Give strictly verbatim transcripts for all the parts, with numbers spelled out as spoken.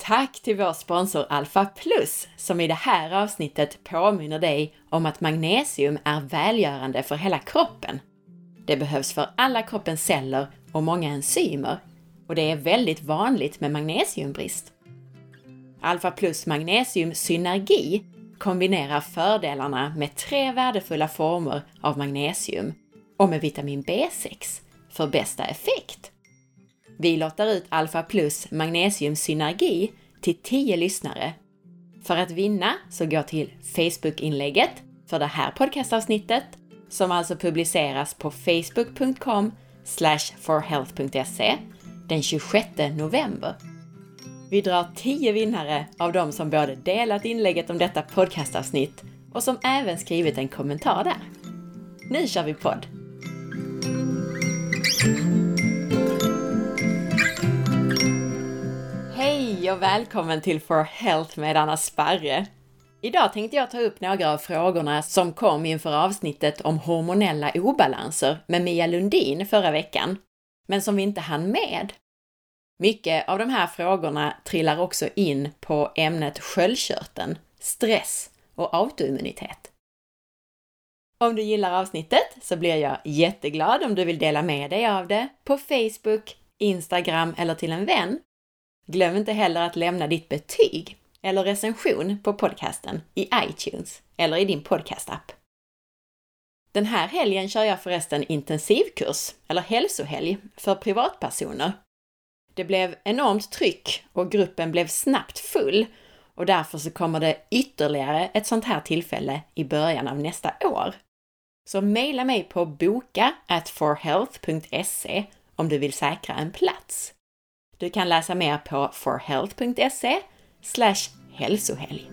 Tack till vår sponsor Alpha Plus som i det här avsnittet påminner dig om att magnesium är välgörande för hela kroppen. Det behövs för alla kroppens celler och många enzymer och det är väldigt vanligt med magnesiumbrist. Alpha Plus Magnesium Synergi kombinerar fördelarna med tre värdefulla former av magnesium och med vitamin B sex för bästa effekt. Vi lottar ut Alpha Plus Magnesium Synergi till tio lyssnare. För att vinna så gå till Facebook-inlägget för det här podcastavsnittet som alltså publiceras på facebook punkt com slash forhealth punkt se den tjugosjätte november. Vi drar tio vinnare av de som både delat inlägget om detta podcastavsnitt och som även skrivit en kommentar där. Nu kör vi podd! Hej och välkommen till For Health med Anna Sparre. Idag tänkte jag ta upp några av frågorna som kom inför avsnittet om hormonella obalanser med Mia Lundin förra veckan, men som vi inte hann med. Mycket av de här frågorna trillar också in på ämnet sköldkörteln, stress och autoimmunitet. Om du gillar avsnittet så blir jag jätteglad om du vill dela med dig av det på Facebook, Instagram eller till en vän. Glöm inte heller att lämna ditt betyg eller recension på podcasten i iTunes eller i din podcastapp. Den här helgen kör jag förresten intensivkurs eller hälsohelg för privatpersoner. Det blev enormt tryck och gruppen blev snabbt full och därför så kommer det ytterligare ett sånt här tillfälle i början av nästa år. Så mejla mig på boka snabel-a forhealth punkt se om du vill säkra en plats. Du kan läsa mer på forhealth punkt se slash hälsohelg.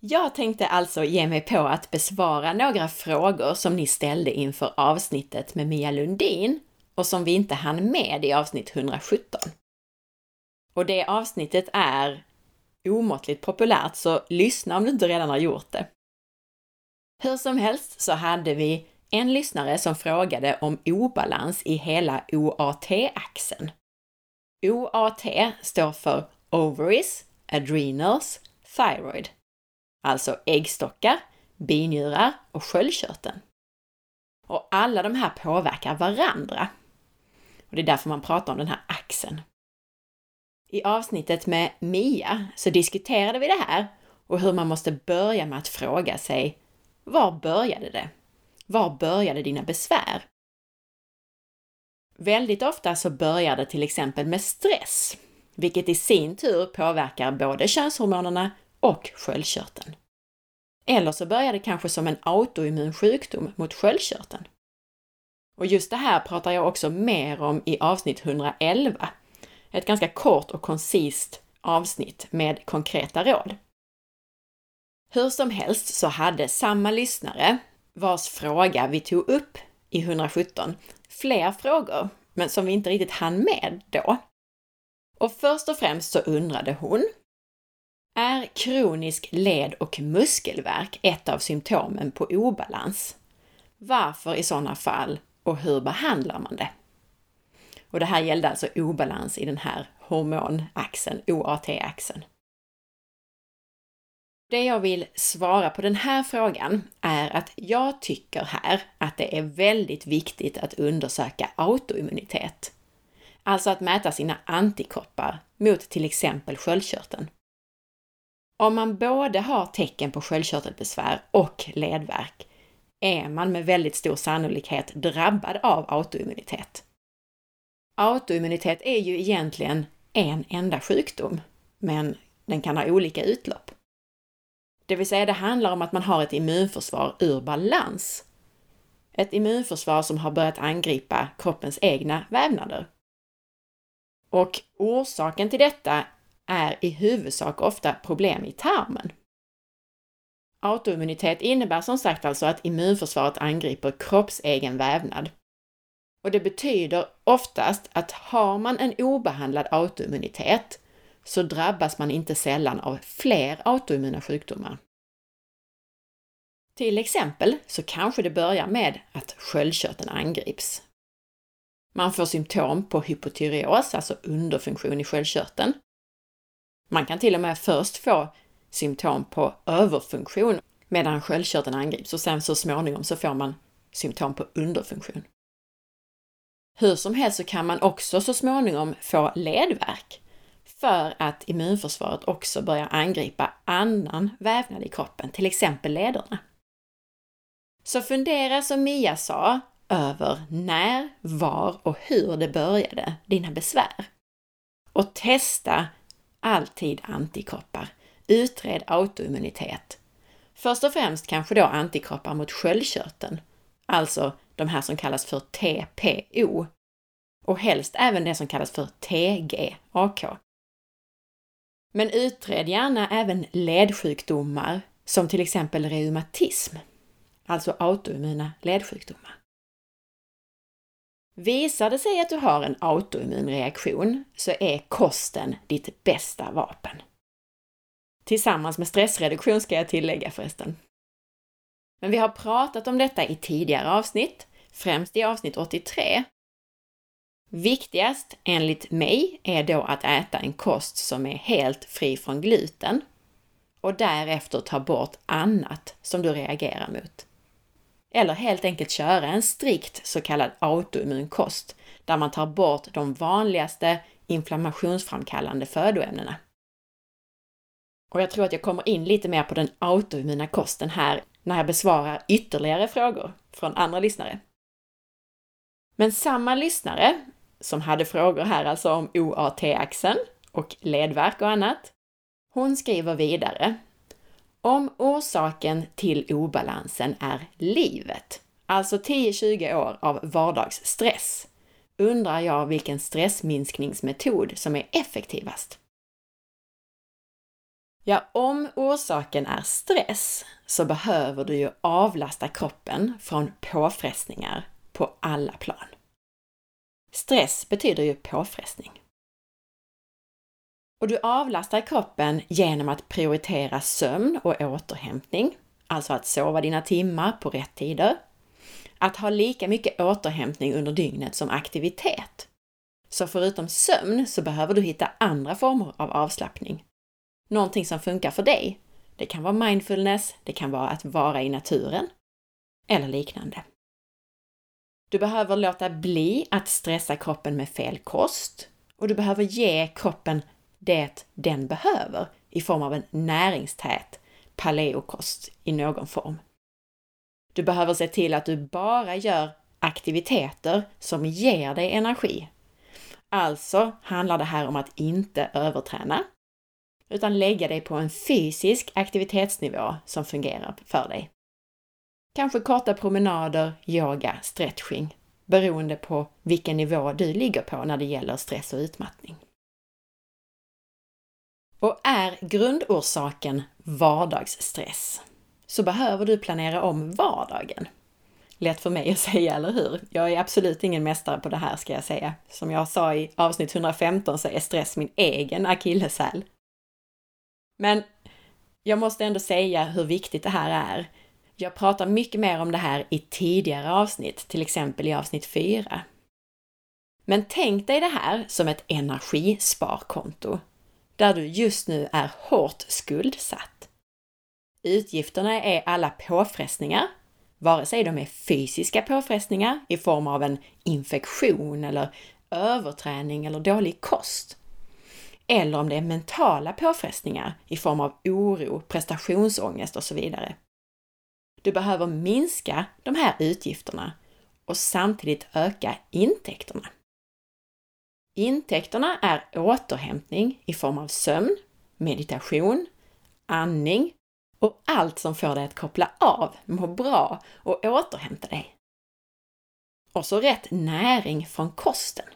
Jag tänkte alltså ge mig på att besvara några frågor som ni ställde inför avsnittet med Mia Lundin och som vi inte hann med i avsnitt hundrasjutton. Och det avsnittet är omåttligt populärt, så lyssna om du inte redan har gjort det. Hur som helst så hade vi en lyssnare som frågade om obalans i hela O A T-axeln. O A T står för Ovaries, Adrenals, Thyroid. Alltså äggstockar, binjurar och sköldkörteln. Och alla de här påverkar varandra. Och det är därför man pratar om den här axeln. I avsnittet med Mia så diskuterade vi det här och hur man måste börja med att fråga sig: var började det? Var började dina besvär? Väldigt ofta så börjar det till exempel med stress, vilket i sin tur påverkar både könshormonerna och sköldkörteln. Eller så börjar det kanske som en autoimmun sjukdom mot sköldkörteln. Och just det här pratar jag också mer om i avsnitt hundraelva. Ett ganska kort och koncist avsnitt med konkreta råd. Hur som helst så hade samma lyssnare, vars fråga vi tog upp i hundrasjutton, fler frågor, men som vi inte riktigt hann med då. Och först och främst så undrade hon: är kronisk led- och muskelvärk ett av symptomen på obalans? Varför i sådana fall och hur behandlar man det? Och det här gällde alltså obalans i den här hormonaxeln, O A T-axeln. Det jag vill svara på den här frågan är att jag tycker här att det är väldigt viktigt att undersöka autoimmunitet. Alltså att mäta sina antikroppar mot till exempel sköldkörteln. Om man både har tecken på sköldkörtelbesvär och ledvärk är man med väldigt stor sannolikhet drabbad av autoimmunitet. Autoimmunitet är ju egentligen en enda sjukdom, men den kan ha olika utlopp. Det vill säga, det handlar om att man har ett immunförsvar ur balans. Ett immunförsvar som har börjat angripa kroppens egna vävnader. Och orsaken till detta är i huvudsak ofta problem i tarmen. Autoimmunitet innebär som sagt alltså att immunförsvaret angriper kroppsegen vävnad. Och det betyder oftast att har man en obehandlad autoimmunitet så drabbas man inte sällan av fler autoimmuna sjukdomar. Till exempel så kanske det börjar med att sköldkörteln angrips. Man får symptom på hypotyreos, alltså underfunktion i sköldkörteln. Man kan till och med först få symptom på överfunktion medan sköldkörteln angrips och sen så småningom så får man symptom på underfunktion. Hur som helst så kan man också så småningom få ledvärk för att immunförsvaret också börjar angripa annan vävnad i kroppen, till exempel lederna. Så fundera som Mia sa över när, var och hur det började dina besvär. Och testa alltid antikroppar. Utred autoimmunitet. Först och främst kanske då antikroppar mot sköldkörteln, alltså de här som kallas för T P O. Och helst även det som kallas för T G A K. Men utred gärna även ledsjukdomar som till exempel reumatism, alltså autoimmuna ledsjukdomar. Visar det sig att du har en autoimmun reaktion så är kosten ditt bästa vapen. Tillsammans med stressreduktion ska jag tillägga förresten. Men vi har pratat om detta i tidigare avsnitt, främst i avsnitt åttiotre. Viktigast enligt mig är då att äta en kost som är helt fri från gluten och därefter ta bort annat som du reagerar mot. Eller helt enkelt köra en strikt så kallad autoimmunkost där man tar bort de vanligaste inflammationsframkallande födoämnena. Och jag tror att jag kommer in lite mer på den autoimmuna kosten här när jag besvarar ytterligare frågor från andra lyssnare. Men samma lyssnare som hade frågor här alltså om O A T-axeln och ledvärk och annat, hon skriver vidare: om orsaken till obalansen är livet, alltså tio till tjugo år av vardagsstress, undrar jag vilken stressminskningsmetod som är effektivast. Ja, om orsaken är stress så behöver du ju avlasta kroppen från påfrestningar på alla plan. Stress betyder ju påfrestning. Och du avlastar kroppen genom att prioritera sömn och återhämtning, alltså att sova dina timmar på rätt tider, att ha lika mycket återhämtning under dygnet som aktivitet. Så förutom sömn så behöver du hitta andra former av avslappning. Någonting som funkar för dig. Det kan vara mindfulness, det kan vara att vara i naturen eller liknande. Du behöver låta bli att stressa kroppen med fel kost och du behöver ge kroppen det den behöver i form av en näringstät paleokost i någon form. Du behöver se till att du bara gör aktiviteter som ger dig energi. Alltså handlar det här om att inte överträna utan lägga dig på en fysisk aktivitetsnivå som fungerar för dig. Kanske korta promenader, yoga, stretching, beroende på vilken nivå du ligger på när det gäller stress och utmattning. Och är grundorsaken vardagsstress så behöver du planera om vardagen. Lätt för mig att säga, eller hur? Jag är absolut ingen mästare på det här ska jag säga. Som jag sa i avsnitt etthundrafemton så är stress min egen akilleshäl. Men jag måste ändå säga hur viktigt det här är. Jag pratar mycket mer om det här i tidigare avsnitt, till exempel i avsnitt fyra. Men tänk dig det här som ett energisparkonto, där du just nu är hårt skuldsatt. Utgifterna är alla påfrestningar, vare sig de är fysiska påfrestningar i form av en infektion eller överträning eller dålig kost. Eller om det är mentala påfrestningar i form av oro, prestationsångest och så vidare. Du behöver minska de här utgifterna och samtidigt öka intäkterna. Intäkterna är återhämtning i form av sömn, meditation, andning och allt som får dig att koppla av, må bra och återhämta dig. Och så rätt näring från kosten.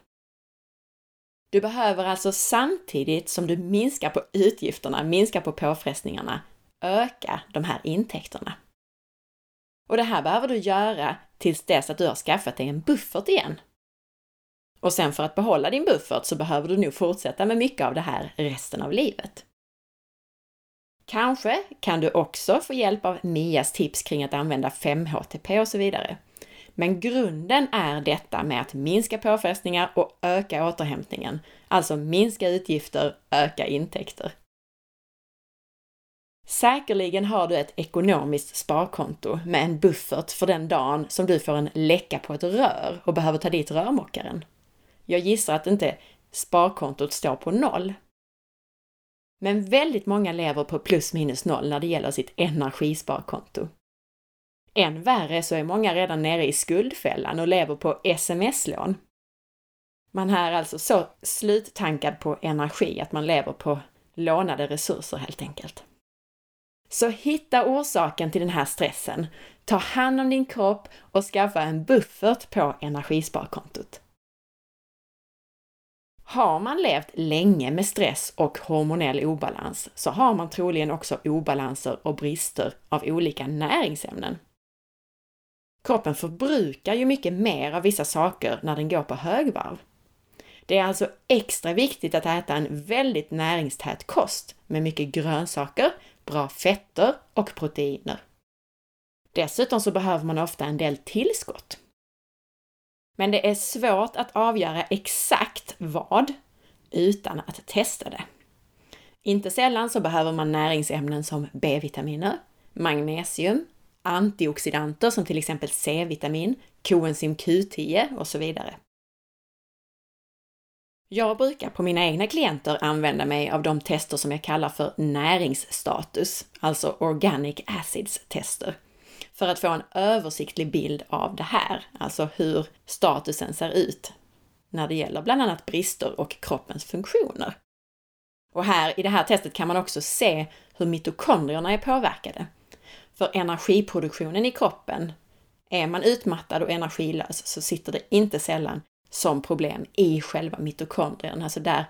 Du behöver alltså samtidigt som du minskar på utgifterna, minskar på påfrestningarna, öka de här intäkterna. Och det här behöver du göra tills dess att du har skaffat dig en buffert igen. Och sen för att behålla din buffert så behöver du nog fortsätta med mycket av det här resten av livet. Kanske kan du också få hjälp av Mias tips kring att använda fem H T P och så vidare. Men grunden är detta med att minska påfrestningar och öka återhämtningen. Alltså minska utgifter, öka intäkter. Säkerligen har du ett ekonomiskt sparkonto med en buffert för den dagen som du får en läcka på ett rör och behöver ta dit rörmokaren. Jag gissar att inte sparkontot står på noll. Men väldigt många lever på plus minus noll när det gäller sitt energisparkonto. Än värre så är många redan nere i skuldfällan och lever på sms-lån. Man är alltså så sluttankad på energi att man lever på lånade resurser helt enkelt. Så hitta orsaken till den här stressen. Ta hand om din kropp och skaffa en buffert på energisparkontot. Har man levt länge med stress och hormonell obalans så har man troligen också obalanser och brister av olika näringsämnen. Kroppen förbrukar ju mycket mer av vissa saker när den går på högvarv. Det är alltså extra viktigt att äta en väldigt näringstät kost med mycket grönsaker, bra fetter och proteiner. Dessutom så behöver man ofta en del tillskott. Men det är svårt att avgöra exakt vad utan att testa det. Inte sällan så behöver man näringsämnen som B-vitaminer, magnesium, antioxidanter som till exempel C-vitamin, koenzym Q tio och så vidare. Jag brukar på mina egna klienter använda mig av de tester som jag kallar för näringsstatus, alltså organic acids-tester, för att få en översiktlig bild av det här, alltså hur statusen ser ut när det gäller bland annat brister och kroppens funktioner. Och här i det här testet kan man också se hur mitokondrierna är påverkade. För energiproduktionen i kroppen, är man utmattad och energilös så sitter det inte sällan som problem i själva mitokondrien, alltså där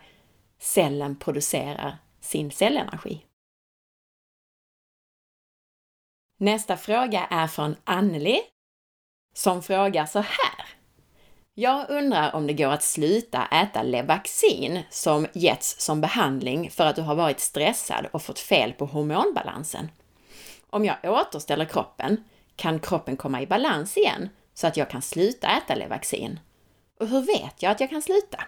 cellen producerar sin cellenergi. Nästa fråga är från Anneli som frågar så här. Jag undrar om det går att sluta äta Levaxin som getts som behandling för att du har varit stressad och fått fel på hormonbalansen. Om jag återställer kroppen, kan kroppen komma i balans igen så att jag kan sluta äta Levaxin? Och hur vet jag att jag kan sluta?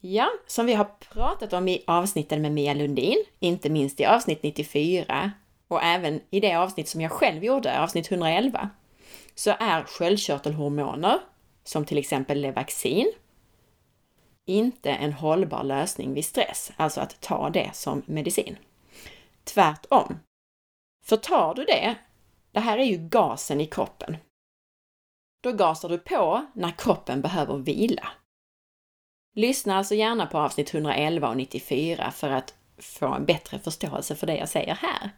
Ja, som vi har pratat om i avsnitten med Mia Lundin, inte minst i avsnitt nittiofyra och även i det avsnitt som jag själv gjorde, avsnitt etthundraelva, så är sköldkörtelhormoner, som till exempel Levaxin, inte en hållbar lösning vid stress, alltså att ta det som medicin. Tvärtom. För tar du det, det här är ju gasen i kroppen, då gasar du på när kroppen behöver vila. Lyssna alltså gärna på avsnitt etthundraelva och nittiofyra för att få en bättre förståelse för det jag säger här.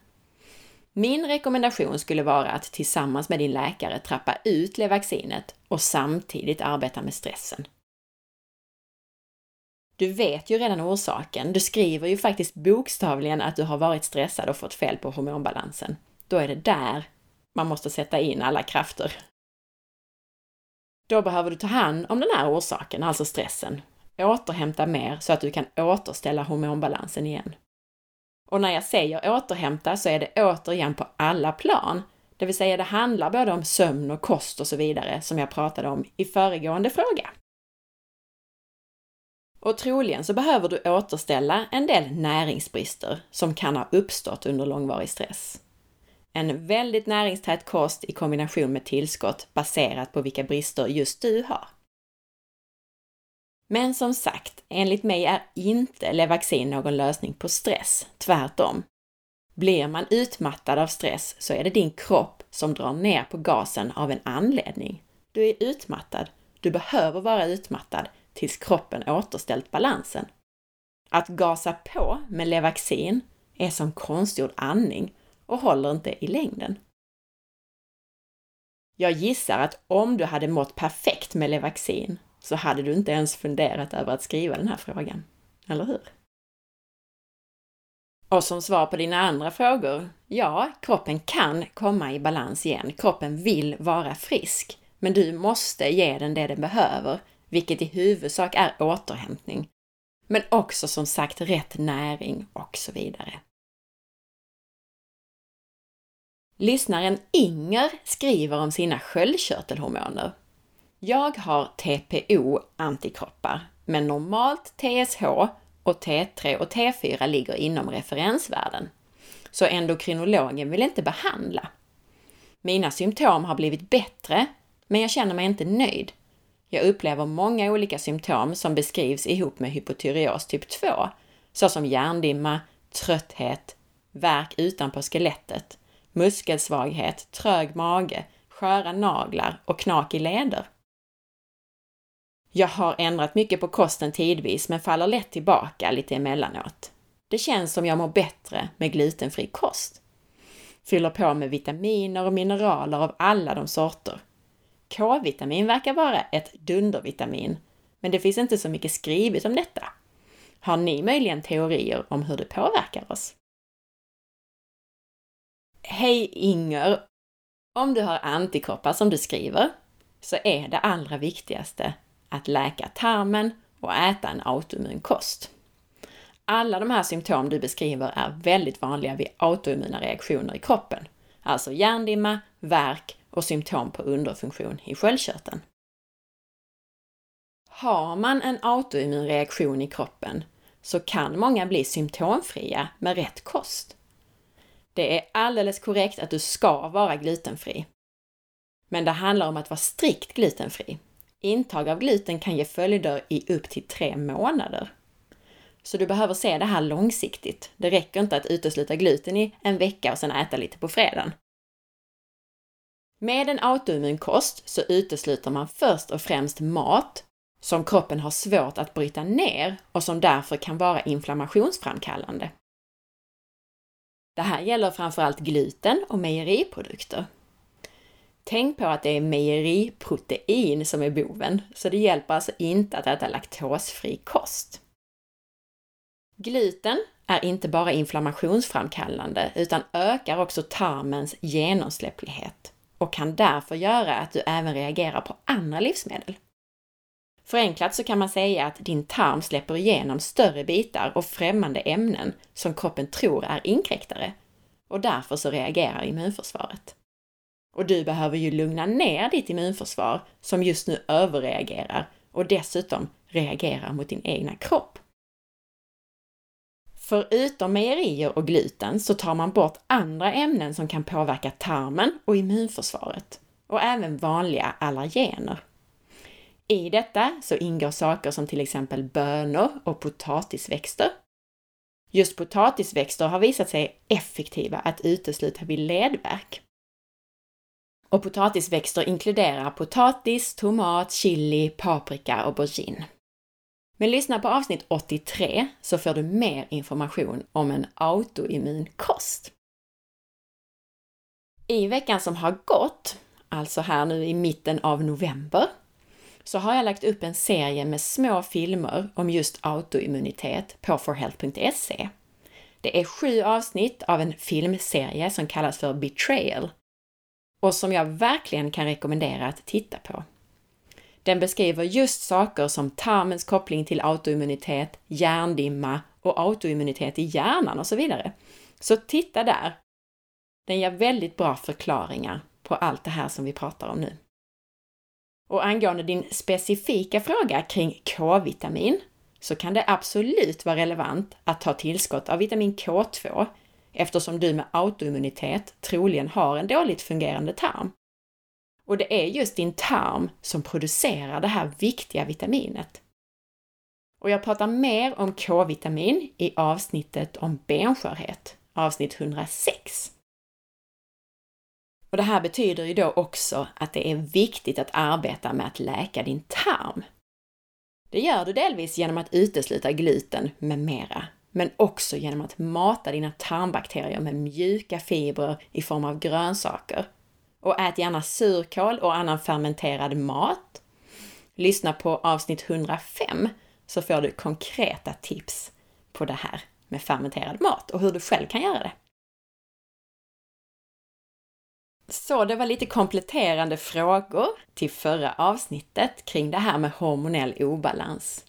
Min rekommendation skulle vara att tillsammans med din läkare trappa ut Levaxinet och samtidigt arbeta med stressen. Du vet ju redan orsaken, du skriver ju faktiskt bokstavligen att du har varit stressad och fått fel på hormonbalansen. Då är det där man måste sätta in alla krafter. Då behöver du ta hand om den här orsaken, alltså stressen. Återhämta mer så att du kan återställa hormonbalansen igen. Och när jag säger återhämta så är det återigen på alla plan. Det vill säga det handlar både om sömn och kost och så vidare som jag pratade om i föregående fråga. Och troligen så behöver du återställa en del näringsbrister som kan ha uppstått under långvarig stress. En väldigt näringstät kost i kombination med tillskott baserat på vilka brister just du har. Men som sagt, enligt mig är inte Levaxin någon lösning på stress, tvärtom. Blir man utmattad av stress så är det din kropp som drar ner på gasen av en anledning. Du är utmattad, du behöver vara utmattad tills kroppen återställt balansen. Att gasa på med Levaxin är som konstgjord andning och håller inte i längden. Jag gissar att om du hade mått perfekt med Levaxin så hade du inte ens funderat över att skriva den här frågan, eller hur? Och som svar på dina andra frågor, ja, kroppen kan komma i balans igen. Kroppen vill vara frisk, men du måste ge den det den behöver, vilket i huvudsak är återhämtning, men också som sagt rätt näring och så vidare. Lyssnaren Inger skriver om sina sköldkörtelhormoner. Jag har T P O-antikroppar, men normalt T S H och T tre och T fyra ligger inom referensvärden. Så endokrinologen vill inte behandla. Mina symptom har blivit bättre, men jag känner mig inte nöjd. Jag upplever många olika symptom som beskrivs ihop med hypotyreos typ två, såsom hjärndimma, trötthet, värk utanpå skelettet, muskelsvaghet, trög mage, sköra naglar och knak i leder. Jag har ändrat mycket på kosten tidvis men faller lätt tillbaka lite emellanåt. Det känns som jag mår bättre med glutenfri kost. Fyller på med vitaminer och mineraler av alla de sorter. K-vitamin verkar vara ett dundervitamin, men det finns inte så mycket skrivet om detta. Har ni möjligen teorier om hur det påverkar oss? Hej Inger! Om du har antikroppar som du skriver så är det allra viktigaste att läka tarmen och äta en autoimmun kost. Alla de här symptom du beskriver är väldigt vanliga vid autoimmuna reaktioner i kroppen. Alltså hjärndimma, värk och symptom på underfunktion i sköldkörteln. Har man en autoimmun reaktion i kroppen så kan många bli symptomfria med rätt kost. Det är alldeles korrekt att du ska vara glutenfri. Men det handlar om att vara strikt glutenfri. Intag av gluten kan ge följder i upp till tre månader. Så du behöver se det här långsiktigt. Det räcker inte att utesluta gluten i en vecka och sen äta lite på fredagen. Med en autoimmun kost så utesluter man först och främst mat som kroppen har svårt att bryta ner och som därför kan vara inflammationsframkallande. Det här gäller framförallt gluten och mejeriprodukter. Tänk på att det är mejeriprotein som är boven, så det hjälper alltså inte att äta laktosfri kost. Gluten är inte bara inflammationsframkallande utan ökar också tarmens genomsläpplighet och kan därför göra att du även reagerar på andra livsmedel. Förenklat så kan man säga att din tarm släpper igenom större bitar och främmande ämnen som kroppen tror är inkräktare och därför så reagerar immunförsvaret. Och du behöver ju lugna ner ditt immunförsvar som just nu överreagerar och dessutom reagerar mot din egna kropp. Förutom mejerier och gluten så tar man bort andra ämnen som kan påverka tarmen och immunförsvaret och även vanliga allergener. I detta så ingår saker som till exempel bönor och potatisväxter. Just potatisväxter har visat sig effektiva att utesluta vid ledvärk. Och potatisväxter inkluderar potatis, tomat, chili, paprika och aubergine. Men lyssna på avsnitt åttiotre så får du mer information om en autoimmun kost. I veckan som har gått, alltså här nu i mitten av november, så har jag lagt upp en serie med små filmer om just autoimmunitet på for health punkt se. Det är sju avsnitt av en filmserie som kallas för Betrayal och som jag verkligen kan rekommendera att titta på. Den beskriver just saker som tarmens koppling till autoimmunitet, hjärndimma och autoimmunitet i hjärnan och så vidare. Så titta där! Den ger väldigt bra förklaringar på allt det här som vi pratar om nu. Och angående din specifika fråga kring K-vitamin så kan det absolut vara relevant att ta tillskott av vitamin K två eftersom du med autoimmunitet troligen har en dåligt fungerande tarm. Och det är just din tarm som producerar det här viktiga vitaminet. Och jag pratar mer om K-vitamin i avsnittet om benskörhet, avsnitt etthundrasex. Och det här betyder ju då också att det är viktigt att arbeta med att läka din tarm. Det gör du delvis genom att utesluta gluten med mera, men också genom att mata dina tarmbakterier med mjuka fibrer i form av grönsaker. Och ät gärna surkål och annan fermenterad mat. Lyssna på avsnitt etthundrafem så får du konkreta tips på det här med fermenterad mat och hur du själv kan göra det. Så det var lite kompletterande frågor till förra avsnittet kring det här med hormonell obalans.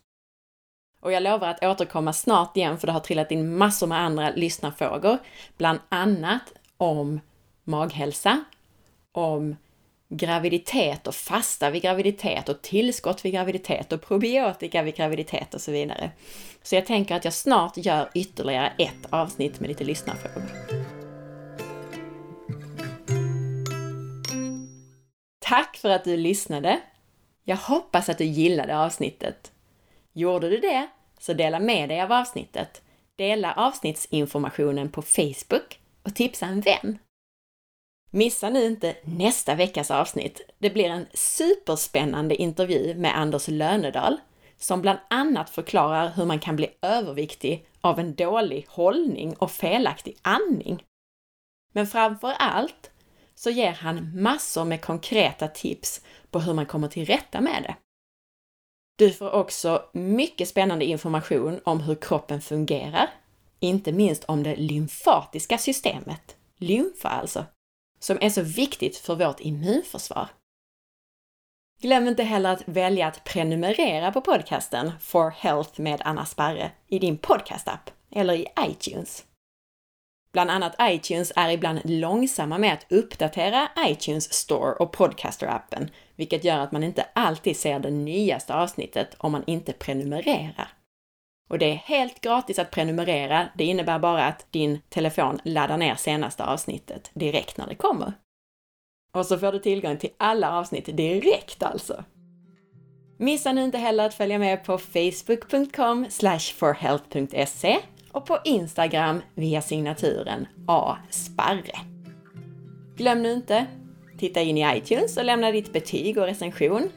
Och jag lovar att återkomma snart igen för det har trillat in massor med andra lyssnarfrågor, bland annat om maghälsa, om graviditet och fasta vid graviditet och tillskott vid graviditet och probiotika vid graviditet och så vidare. Så jag tänker att jag snart gör ytterligare ett avsnitt med lite lyssnarfrågor. Tack för att du lyssnade. Jag hoppas att du gillade avsnittet. Gjorde du det så dela med dig av avsnittet. Dela avsnittsinformationen på Facebook och tipsa en vän. Missa nu inte nästa veckas avsnitt. Det blir en superspännande intervju med Anders Lönnedal som bland annat förklarar hur man kan bli överviktig av en dålig hållning och felaktig andning. Men framför allt så ger han massor med konkreta tips på hur man kommer till rätta med det. Du får också mycket spännande information om hur kroppen fungerar, inte minst om det lymfatiska systemet, lymfa alltså, som är så viktigt för vårt immunförsvar. Glöm inte heller att välja att prenumerera på podcasten For Health med Anna Sparre i din podcastapp eller i iTunes. Bland annat iTunes är ibland långsamma med att uppdatera iTunes Store och Podcaster-appen, vilket gör att man inte alltid ser det nyaste avsnittet om man inte prenumererar. Och det är helt gratis att prenumerera, det innebär bara att din telefon laddar ner senaste avsnittet direkt när det kommer. Och så får du tillgång till alla avsnitt direkt alltså! Missa nu inte heller att följa med på facebook punkt com slash forhealth punkt se och på Instagram via signaturen a sparre. Glöm nu inte, titta in i iTunes och lämna ditt betyg och recension.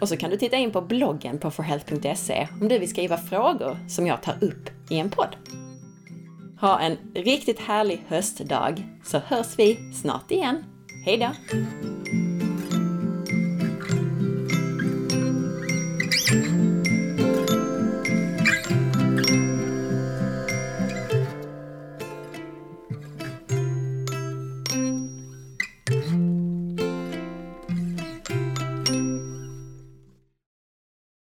Och så kan du titta in på bloggen på forhealth punkt se om du vill skriva frågor som jag tar upp i en podd. Ha en riktigt härlig höstdag så hörs vi snart igen. Hej då!